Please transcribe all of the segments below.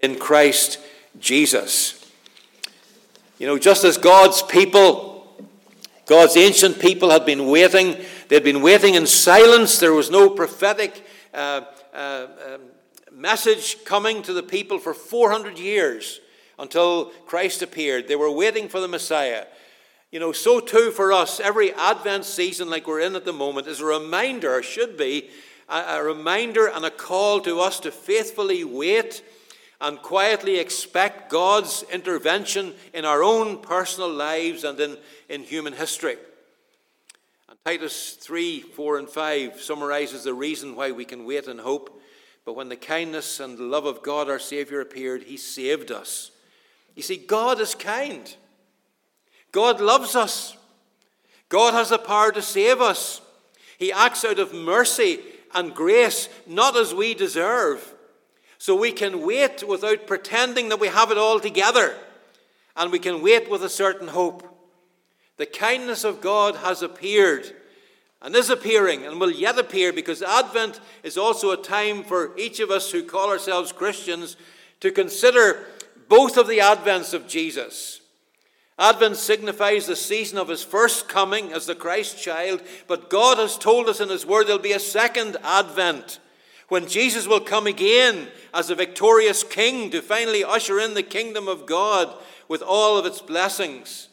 in Christ Jesus. You know, just as God's people, God's ancient people had been waiting, they'd been waiting in silence. There was no prophetic message coming to the people for 400 years until Christ appeared. They were waiting for the Messiah. You know, so too for us, every Advent season like we're in at the moment is a reminder, or should be, a reminder and a call to us to faithfully wait and quietly expect God's intervention in our own personal lives and in human history. And Titus 3, 4, and 5 summarizes the reason why we can wait and hope. But when the kindness and love of God our Savior appeared, he saved us. You see, God is kind. God loves us. God has the power to save us. He acts out of mercy and grace, not as we deserve. So we can wait without pretending that we have it all together. And we can wait with a certain hope. The kindness of God has appeared and is appearing and will yet appear, because Advent is also a time for each of us who call ourselves Christians to consider both of the Advents of Jesus. Advent signifies the season of his first coming as the Christ child, but God has told us in his word there will be a second Advent, when Jesus will come again as a victorious king to finally usher in the kingdom of God with all of its blessings.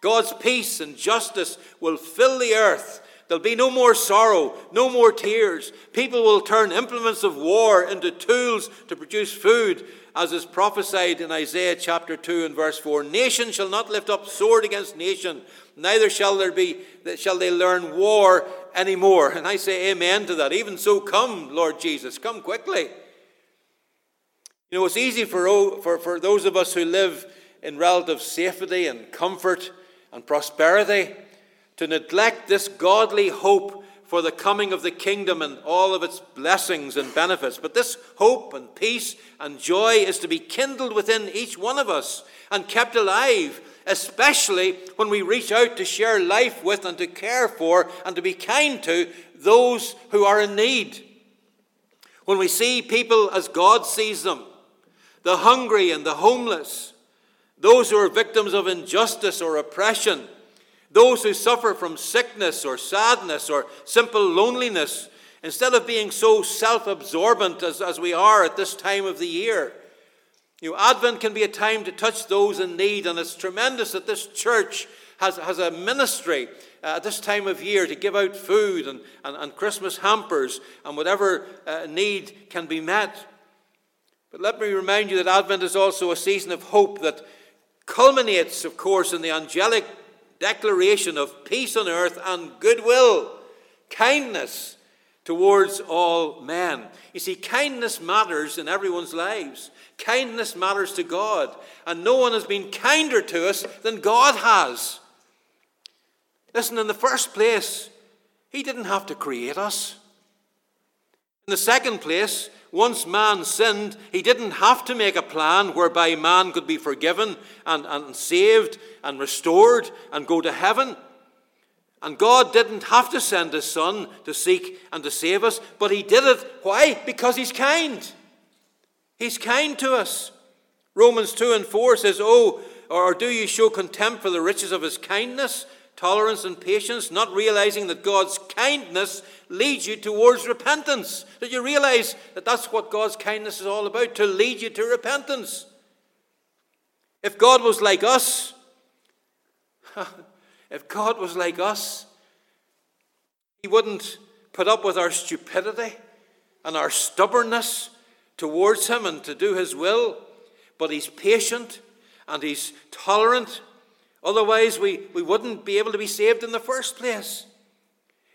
God's peace and justice will fill the earth. There'll be no more sorrow, no more tears. People will turn implements of war into tools to produce food, as is prophesied in Isaiah chapter 2 and verse 4. Nation shall not lift up sword against nation, neither shall they learn war anymore. And I say amen to that. Even so, come, Lord Jesus, come quickly. You know, it's easy for those of us who live in relative safety and comfort and prosperity to neglect this godly hope for the coming of the kingdom and all of its blessings and benefits. But this hope and peace and joy is to be kindled within each one of us and kept alive, especially when we reach out to share life with and to care for and to be kind to those who are in need. When we see people as God sees them, the hungry and the homeless, those who are victims of injustice or oppression, those who suffer from sickness or sadness or simple loneliness, instead of being so self-absorbent as we are at this time of the year. You know, Advent can be a time to touch those in need, and it's tremendous that this church has a ministry at this time of year to give out food and Christmas hampers and whatever need can be met. But let me remind you that Advent is also a season of hope that culminates, of course, in the angelic declaration of peace on earth and goodwill, kindness towards all men. You see, kindness matters in everyone's lives. Kindness matters to God, and no one has been kinder to us than God has. Listen, in the first place, he didn't have to create us. In the second place, once man sinned, he didn't have to make a plan whereby man could be forgiven and saved and restored and go to heaven. And God didn't have to send his son to seek and to save us, but he did it. Why? Because he's kind. He's kind to us. Romans 2 and 4 says, "Oh, or do you show contempt for the riches of his kindness, tolerance and patience, not realizing that God's kindness leads you towards repentance." That you realize that that's what God's kindness is all about, to lead you to repentance. If God was like us, he wouldn't put up with our stupidity and our stubbornness towards him and to do his will, but he's patient and he's tolerant. Otherwise, we wouldn't be able to be saved in the first place.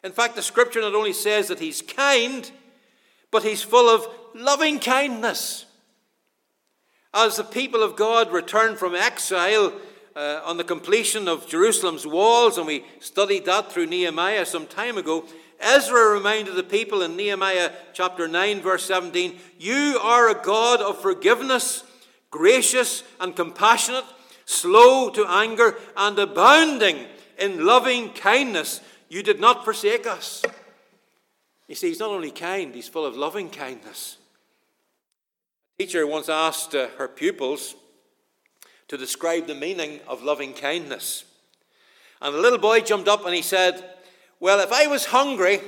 In fact, the scripture not only says that he's kind, but he's full of loving kindness. As the people of God returned from exile on the completion of Jerusalem's walls, and we studied that through Nehemiah some time ago, Ezra reminded the people in Nehemiah chapter 9, verse 17, "You are a God of forgiveness, gracious and compassionate, slow to anger, and abounding in loving kindness. You did not forsake us." You see, he's not only kind, he's full of loving kindness. teacher once asked her pupils to describe the meaning of loving kindness. And a little boy jumped up and he said, "Well, if I was hungry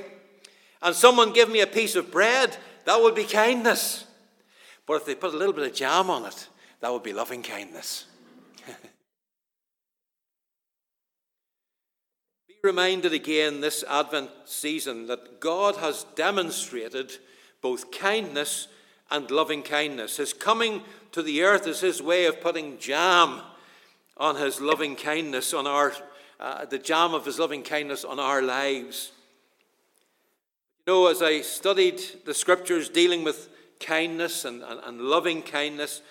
and someone gave me a piece of bread, that would be kindness. But if they put a little bit of jam on it, that would be loving kindness." Be reminded again this Advent season that God has demonstrated both kindness and loving kindness. His coming to the earth is his way of putting jam on his loving kindness on our the jam of his loving kindness on our lives. You know, as I studied the scriptures dealing with kindness and loving kindness,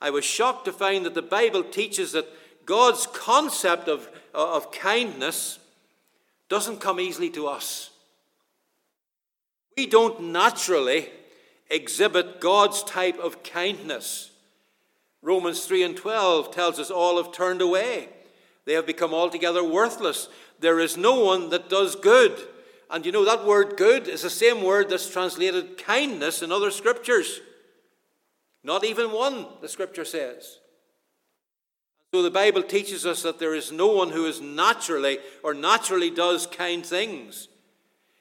I was shocked to find that the Bible teaches that God's concept of kindness doesn't come easily to us. We don't naturally exhibit God's type of kindness. Romans 3:12 tells us all have turned away. They have become altogether worthless. There is no one that does good. And you know that word good is the same word that's translated kindness in other scriptures. Not even one, the scripture says. So the Bible teaches us that there is no one who is naturally does kind things.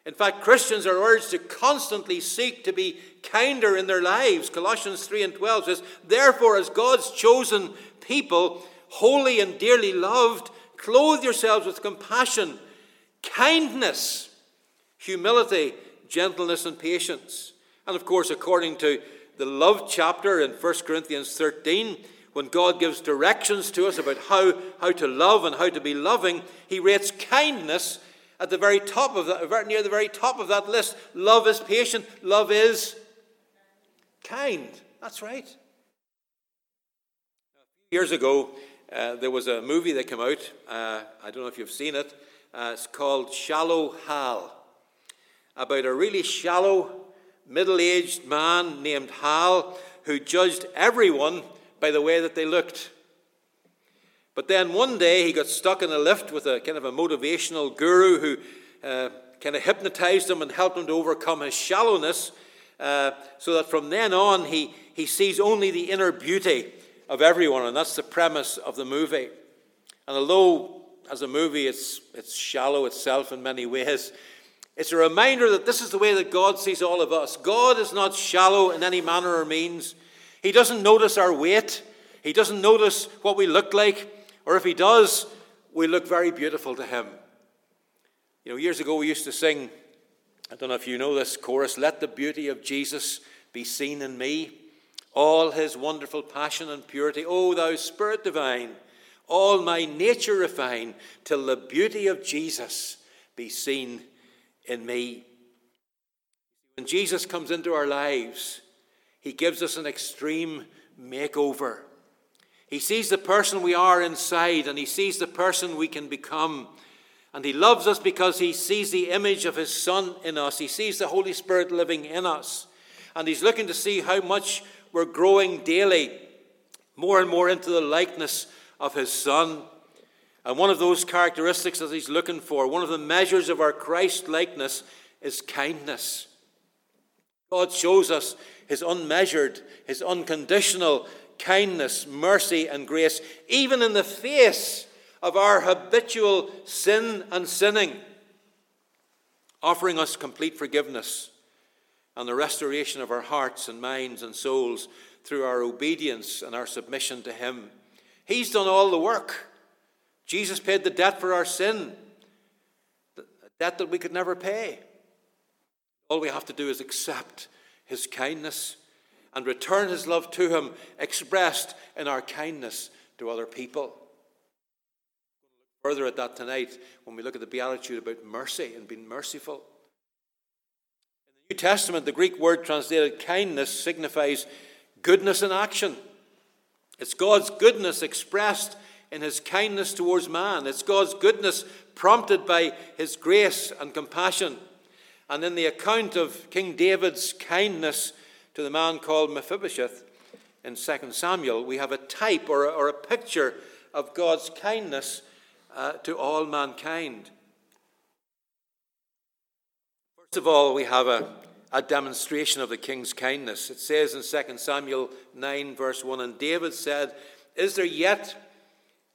In fact, Christians are urged to constantly seek to be kinder in their lives. Colossians 3:12 says, "Therefore, as God's chosen people, holy and dearly loved, clothe yourselves with compassion, kindness, humility, gentleness, and patience." And of course, according to the love chapter in 1 Corinthians 13, when God gives directions to us about how to love and how to be loving, he rates kindness at the very top of that, near the very top of that list. Love is patient, love is kind. That's right. Years ago, there was a movie that came out. I don't know if you've seen it. It's called Shallow Hal, about a really shallow, middle-aged man named Hal who judged everyone by the way that they looked. But then one day he got stuck in a lift with a kind of a motivational guru who kind of hypnotized him and helped him to overcome his shallowness, so that from then on he sees only the inner beauty of everyone, and that's the premise of the movie. And although as a movie it's shallow itself in many ways, it's a reminder that this is the way that God sees all of us. God is not shallow in any manner or means. He doesn't notice our weight. He doesn't notice what we look like, or if he does, we look very beautiful to him. You know, years ago we used to sing, I don't know if you know this chorus, "Let the beauty of Jesus be seen in me. All his wonderful passion and purity, O thou Spirit divine, all my nature refine, till the beauty of Jesus be seen in me." When Jesus comes into our lives, he gives us an extreme makeover. He sees the person we are inside, and he sees the person we can become. And he loves us because he sees the image of his Son in us. He sees the Holy Spirit living in us. And he's looking to see how much we're growing daily more and more into the likeness of his Son. And one of those characteristics that he's looking for, one of the measures of our Christ-likeness, is kindness. God shows us his unmeasured, his unconditional kindness, mercy, and grace, even in the face of our habitual sin and sinning, offering us complete forgiveness and the restoration of our hearts and minds and souls through our obedience and our submission to him. He's done all the work. Jesus paid the debt for our sin, a debt that we could never pay. All we have to do is accept his kindness and return his love to him, expressed in our kindness to other people. We'll look further at that tonight when we look at the Beatitude about mercy and being merciful. New Testament, the Greek word translated kindness signifies goodness in action. It's God's goodness expressed in his kindness towards man. It's God's goodness prompted by his grace and compassion. And in the account of King David's kindness to the man called Mephibosheth in 2 Samuel, we have a type or a picture of God's kindness to all mankind. First of all, we have a a demonstration of the king's kindness. It says in 2 Samuel 9, verse 1, and David said, is there yet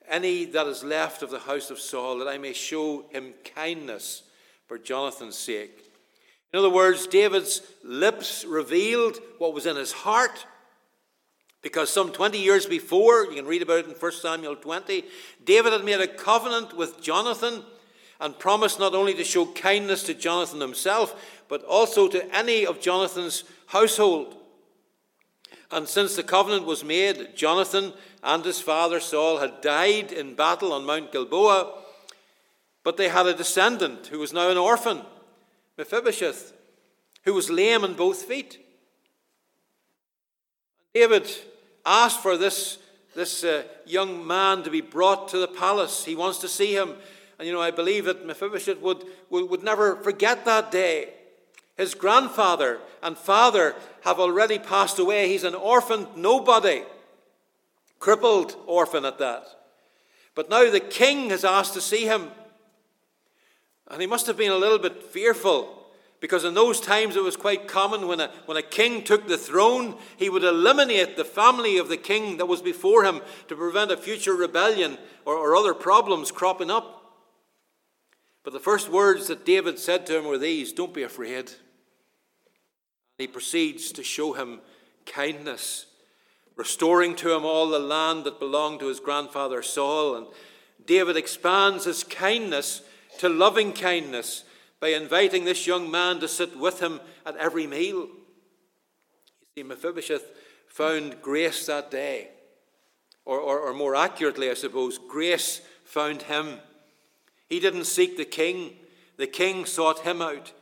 any that is left of the house of Saul, that I may show him kindness for Jonathan's sake? In other words, David's lips revealed what was in his heart, because some 20 years before, you can read about it in 1 Samuel 20, David had made a covenant with Jonathan and promised not only to show kindness to Jonathan himself, but also to any of Jonathan's household. And since the covenant was made, Jonathan and his father Saul had died in battle on Mount Gilboa, but they had a descendant who was now an orphan, Mephibosheth, who was lame in both feet. David asked for this young man to be brought to the palace. He wants to see him. And, I believe that Mephibosheth would never forget that day. His grandfather and father have already passed away. He's an orphaned nobody, crippled orphan at that. But now the king has asked to see him. And he must have been a little bit fearful, because in those times it was quite common when a king took the throne, he would eliminate the family of the king that was before him to prevent a future rebellion or other problems cropping up. But the first words that David said to him were these, don't be afraid. And he proceeds to show him kindness, restoring to him all the land that belonged to his grandfather Saul. And David expands his kindness to loving kindness by inviting this young man to sit with him at every meal. You see, Mephibosheth found grace that day. Or more accurately, I suppose, grace found him. He didn't seek the king. The king sought him out.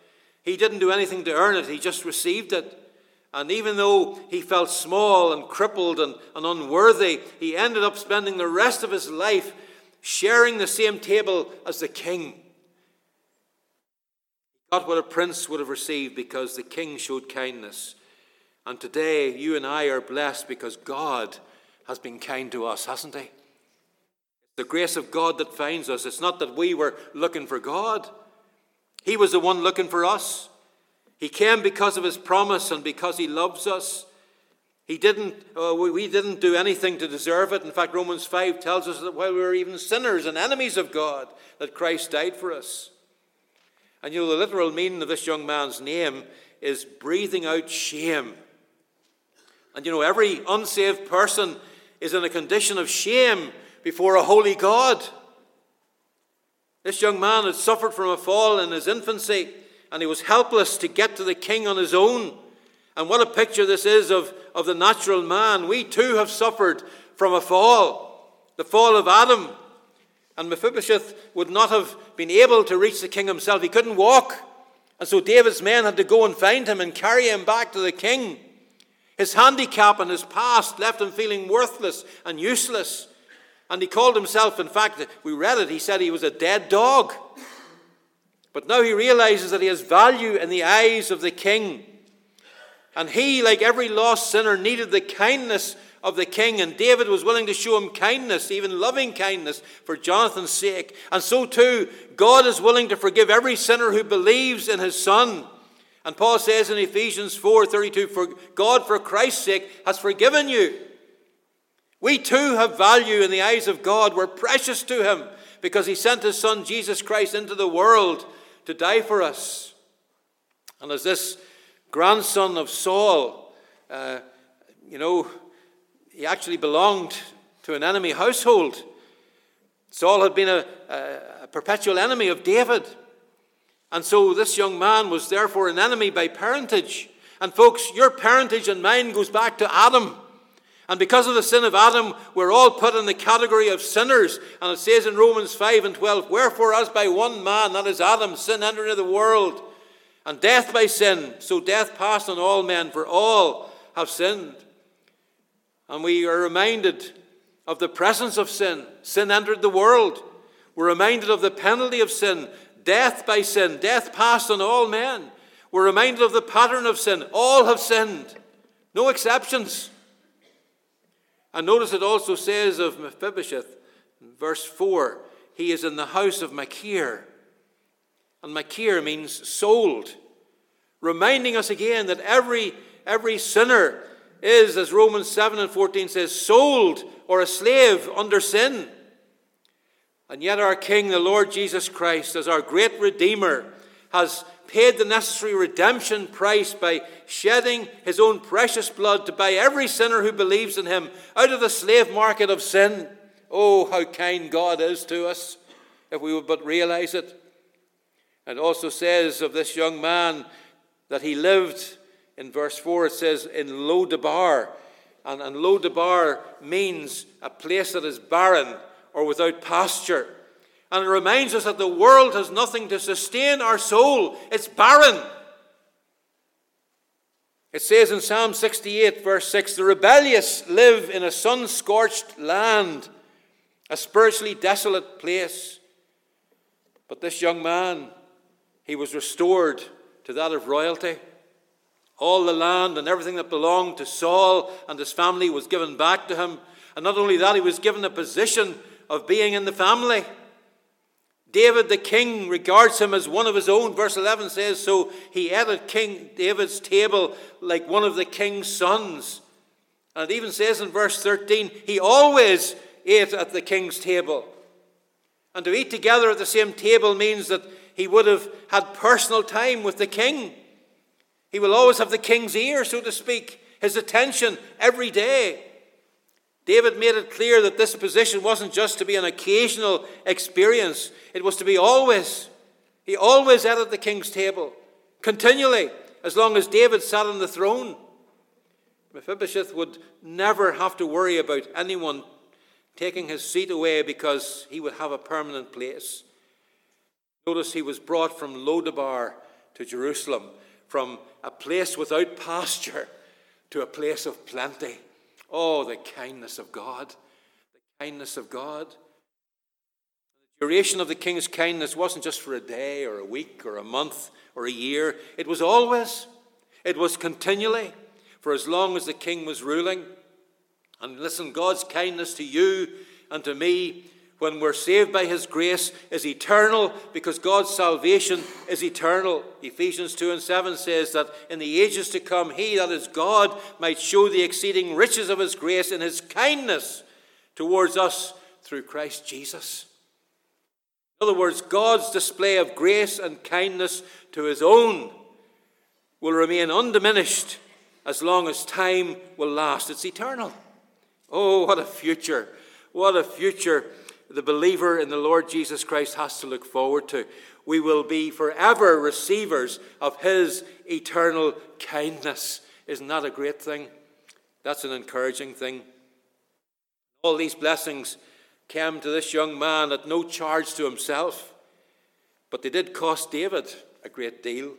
He didn't do anything to earn it. He just received it. And even though he felt small and crippled and unworthy, he ended up spending the rest of his life sharing the same table as the king. He got what a prince would have received because the king showed kindness. And today you and I are blessed because God has been kind to us, hasn't he? The grace of God that finds us. It's not that we were looking for God. He was the one looking for us. He came because of his promise and because he loves us. We didn't do anything to deserve it. In fact, Romans 5 tells us that while we were even sinners and enemies of God, that Christ died for us. And the literal meaning of this young man's name is breathing out shame. And every unsaved person is in a condition of shame before a holy God. This young man had suffered from a fall in his infancy, and he was helpless to get to the king on his own. And what a picture this is of the natural man. We too have suffered from a fall, the fall of Adam. And Mephibosheth would not have been able to reach the king himself. He couldn't walk. And so David's men had to go and find him and carry him back to the king. His handicap and his past left him feeling worthless and useless. And he called himself, in fact, we read it, he said he was a dead dog. But now he realizes that he has value in the eyes of the king. And he, like every lost sinner, needed the kindness of the king. And David was willing to show him kindness, even loving kindness, for Jonathan's sake. And so too, God is willing to forgive every sinner who believes in his Son. And Paul says in Ephesians 4:32, for God, for Christ's sake, has forgiven you. We too have value in the eyes of God. We're precious to him because he sent his Son, Jesus Christ, into the world to die for us. And as this grandson of Saul, he actually belonged to an enemy household. Saul had been a perpetual enemy of David. And so this young man was therefore an enemy by parentage. And folks, your parentage and mine goes back to Adam. And because of the sin of Adam, we're all put in the category of sinners. And it says in Romans 5:12, wherefore as by one man, that is Adam, sin entered into the world, and death by sin. So death passed on all men, for all have sinned. And we are reminded of the presence of sin. Sin entered the world. We're reminded of the penalty of sin. Death by sin. Death passed on all men. We're reminded of the pattern of sin. All have sinned. No exceptions. And notice it also says of Mephibosheth, in verse 4, he is in the house of Machir. And Machir means sold. reminding us again that every sinner is, as Romans 7 and 14 says, sold or a slave under sin. And yet our King, the Lord Jesus Christ, as our great Redeemer, has paid the necessary redemption price by shedding his own precious blood to buy every sinner who believes in him out of the slave market of sin. Oh, how kind God is to us, if we would but realize it. It also says of this young man that he lived, in verse 4 it says, in Lodebar. And Lodebar means a place that is barren or without pasture. And it reminds us that the world has nothing to sustain our soul. It's barren. It says in Psalm 68, verse 6, the rebellious live in a sun-scorched land, a spiritually desolate place. But this young man, he was restored to that of royalty. All the land and everything that belonged to Saul and his family was given back to him. And not only that, he was given a position of being in the family. David the king regards him as one of his own. Verse 11 says, so he ate at King David's table like one of the king's sons. And it even says in verse 13, he always ate at the king's table. And to eat together at the same table means that he would have had personal time with the king. He will always have the king's ear, so to speak, his attention every day. David made it clear that this position wasn't just to be an occasional experience. It was to be always. He always ate at the king's table, continually, as long as David sat on the throne. Mephibosheth would never have to worry about anyone taking his seat away because he would have a permanent place. Notice he was brought from Lodebar to Jerusalem, from a place without pasture to a place of plenty. Oh, the kindness of God. The kindness of God. The duration of the king's kindness wasn't just for a day or a week or a month or a year. It was always. It was continually, for as long as the king was ruling. And listen, God's kindness to you and to me when we're saved by his grace is eternal, because God's salvation is eternal. Ephesians 2 and 7 says that in the ages to come, he, that is God, might show the exceeding riches of his grace in his kindness towards us through Christ Jesus. In other words, God's display of grace and kindness to his own will remain undiminished as long as time will last. It's eternal. Oh, what a future. What a future the believer in the Lord Jesus Christ has to look forward to. We will be forever receivers of his eternal kindness. Isn't that a great thing? That's an encouraging thing. All these blessings came to this young man at no charge to himself, but they did cost David a great deal.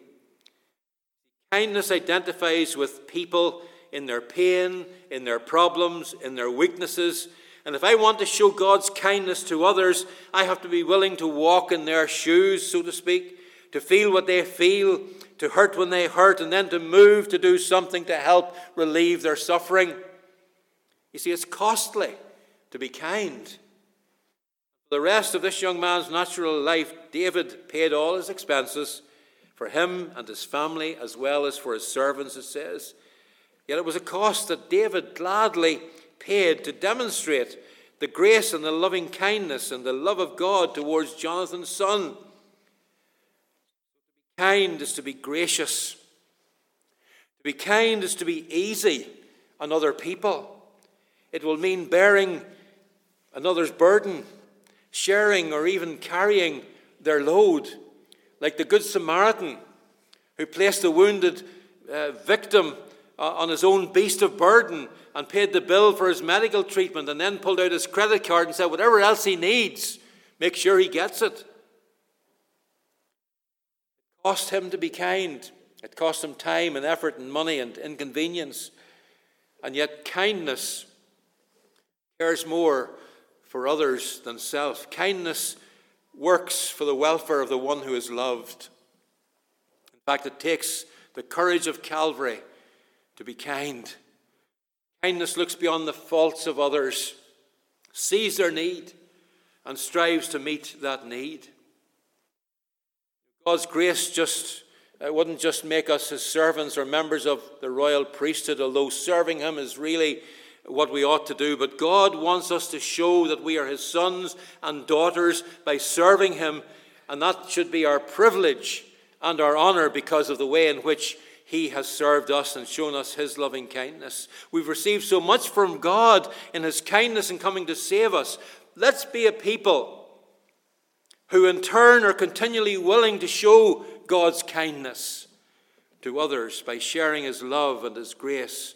Kindness identifies with people in their pain, in their problems, in their weaknesses. And if I want to show God's kindness to others, I have to be willing to walk in their shoes, so to speak, to feel what they feel, to hurt when they hurt, and then to move to do something to help relieve their suffering. You see, it's costly to be kind. For the rest of this young man's natural life, David paid all his expenses for him and his family, as well as for his servants, it says. Yet it was a cost that David gladly paid to demonstrate the grace and the loving kindness and the love of God towards Jonathan's son. To be kind is to be gracious. To be kind is to be easy on other people. It will mean bearing another's burden, sharing or even carrying their load, like the Good Samaritan who placed the wounded victim on his own beast of burden and paid the bill for his medical treatment, and then pulled out his credit card and said, whatever else he needs, make sure he gets it. It cost him to be kind. It cost him time and effort and money and inconvenience. And yet kindness cares more for others than self. Kindness works for the welfare of the one who is loved. In fact, it takes the courage of Calvary to be kind. Kindness looks beyond the faults of others, sees their need, and strives to meet that need. God's grace just It wouldn't just make us his servants or members of the royal priesthood, although serving him is really what we ought to do. But God wants us to show that we are his sons and daughters by serving him, and that should be our privilege and our honor because of the way in which he has served us and shown us his loving kindness. We've received so much from God in his kindness in coming to save us. Let's be a people who in turn are continually willing to show God's kindness to others by sharing his love and his grace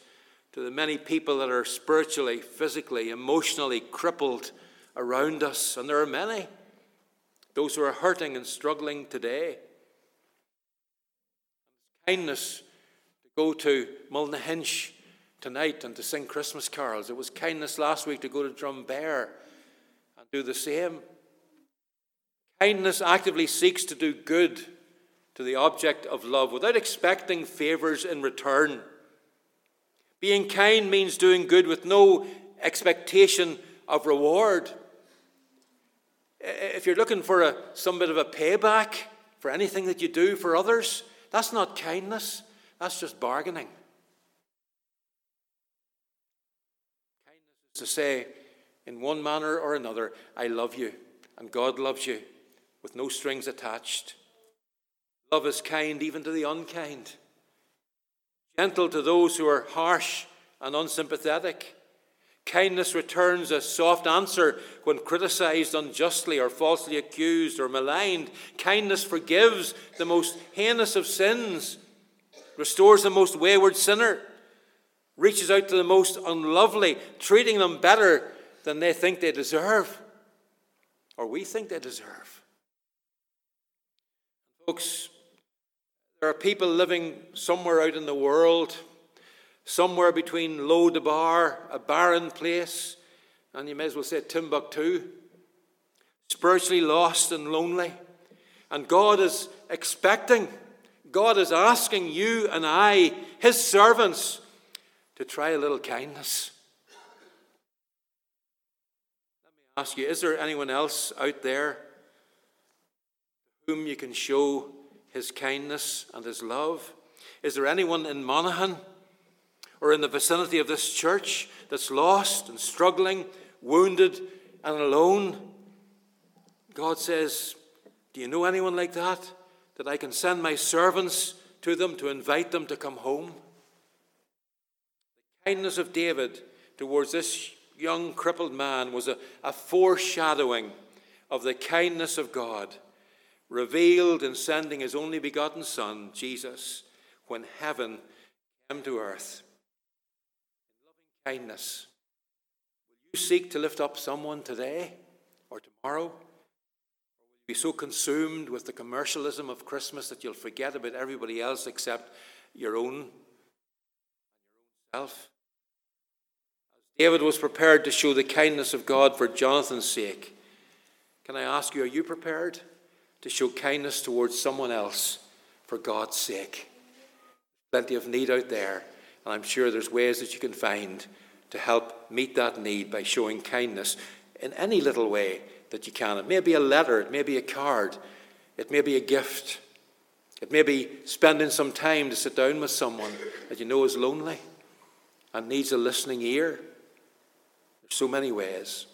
to the many people that are spiritually, physically, emotionally crippled around us. And there are many, those who are hurting and struggling today. Kindness to go to Mulnahinch tonight and to sing Christmas carols. It was kindness last week to go to Drumbear and do the same. Kindness actively seeks to do good to the object of love without expecting favors in return. Being kind means doing good with no expectation of reward. If you're looking for some bit of a payback for anything that you do for others, that's not kindness. That's just bargaining. Kindness is to say, in one manner or another, I love you, and God loves you, with no strings attached. Love is kind even to the unkind. Gentle to those who are harsh and unsympathetic. Kindness returns a soft answer when criticized unjustly or falsely accused or maligned. Kindness forgives the most heinous of sins, restores the most wayward sinner, reaches out to the most unlovely, treating them better than they think they deserve, or we think they deserve. Folks, there are people living somewhere out in the world, somewhere between Lo-debar, a barren place, and you may as well say Timbuktu, spiritually lost and lonely. And God is expecting, God is asking you and I, his servants, to try a little kindness. Let me ask you, is there anyone else out there whom you can show his kindness and his love? Is there anyone in Monaghan or in the vicinity of this church that's lost and struggling, wounded and alone? God says, do you know anyone like that, that I can send my servants to them to invite them to come home? The kindness of David towards this young crippled man was a foreshadowing of the kindness of God, revealed in sending his only begotten Son, Jesus, when heaven came to earth. Kindness. Will you seek to lift up someone today or tomorrow? Or will you be so consumed with the commercialism of Christmas that you'll forget about everybody else except your own self? As David was prepared to show the kindness of God for Jonathan's sake, can I ask you, are you prepared to show kindness towards someone else for God's sake? Plenty of need out there. And I'm sure there's ways that you can find to help meet that need by showing kindness in any little way that you can. It may be a letter, it may be a card, it may be a gift, it may be spending some time to sit down with someone that you know is lonely and needs a listening ear. There's so many ways.